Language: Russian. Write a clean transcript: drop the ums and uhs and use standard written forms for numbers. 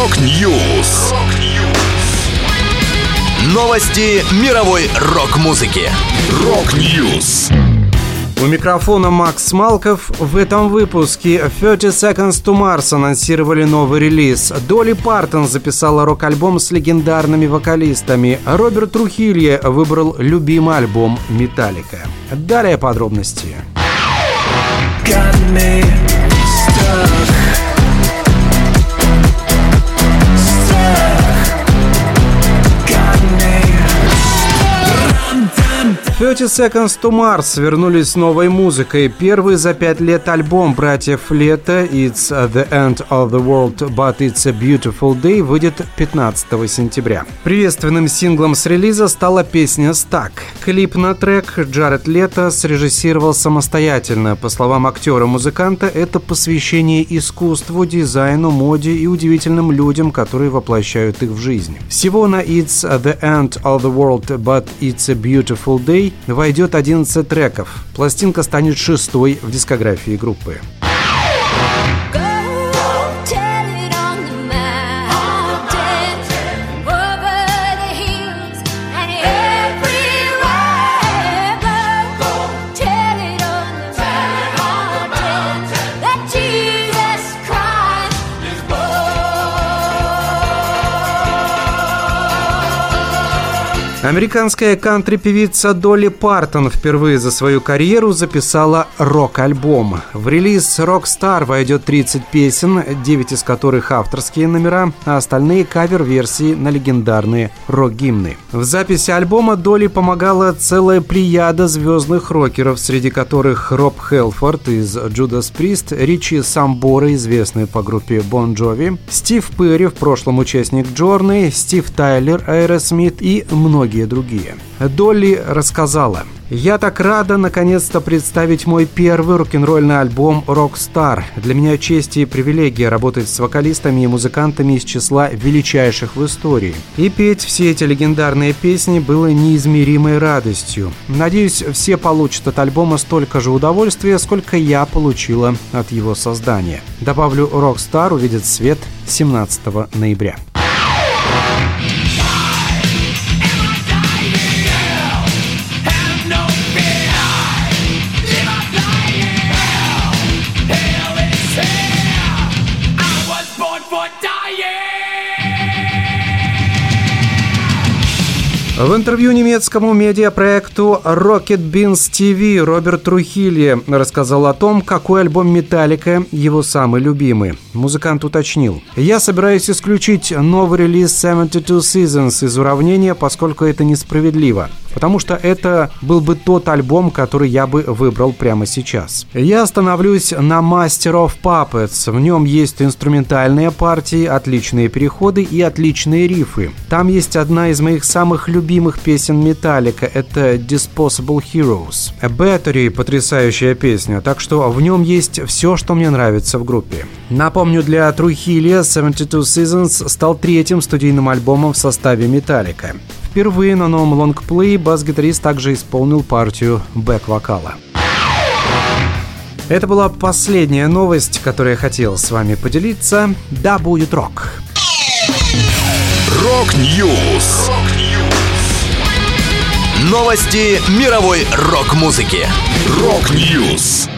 Rock News. Новости мировой рок-музыки. Rock News. У микрофона Макс Малков. В этом выпуске 30 Seconds to Mars анонсировали новый релиз. Долли Партон записала рок-альбом с легендарными вокалистами. Роберт Трухильо выбрал любимый альбом «Металлика». Далее подробности. «30 Seconds to Mars» вернулись с новой музыкой. Первый за 5 лет альбом братьев Лето «It's the end of the world, but it's a beautiful day» выйдет 15 сентября. Приветственным синглом с релиза стала песня «Stuck». Клип на трек Джаред Лето срежиссировал самостоятельно. По словам актера-музыканта, это посвящение искусству, дизайну, моде и удивительным людям, которые воплощают их в жизнь. Всего на «It's the end of the world, but it's a beautiful day» войдет 11 треков. Пластинка станет 6-й в дискографии группы. Американская кантри-певица Долли Партон впервые за свою карьеру записала рок-альбом. В релиз «Rockstar» войдет 30 песен, 9 из которых авторские номера, а остальные кавер-версии на легендарные рок-гимны. В записи альбома Долли помогала целая плеяда звездных рокеров, среди которых Роб Хелфорд из «Джудас Прист», Ричи Самбора, известный по группе «Бон Джови», Стив Перри, в прошлом участник «Джорни», Стив Тайлер, «Аэросмит» и многие другие. Долли рассказала: «Я так рада наконец-то представить мой первый рок-н-ролльный альбом «Rockstar». Для меня честь и привилегия работать с вокалистами и музыкантами из числа величайших в истории. И петь все эти легендарные песни было неизмеримой радостью. Надеюсь, все получат от альбома столько же удовольствия, сколько я получила от его создания». Добавлю, «Rockstar» увидит свет 17 ноября. В интервью немецкому медиапроекту Rocket Beans TV Роберт Трухильо рассказал о том, какой альбом «Металлика» его самый любимый. Музыкант уточнил: «Я собираюсь исключить новый релиз 72 Seasons из уравнения, поскольку это несправедливо, потому что это был бы тот альбом, который я бы выбрал прямо сейчас. Я остановлюсь на Master of Puppets. В нем есть инструментальные партии, отличные переходы и отличные рифы. Там есть одна из моих самых любимых песен «Металлика» — это Disposable Heroes. Battery — потрясающая песня, так что в нем есть все, что мне нравится в группе». Напомню, для Трухильо 72 Seasons стал 3-м студийным альбомом в составе «Металлика». Впервые на новом лонгплее бас-гитарист также исполнил партию бэк-вокала. Это была последняя новость, которую я хотел с вами поделиться. Да будет рок! Rock News. Новости мировой рок-музыки. Rock News.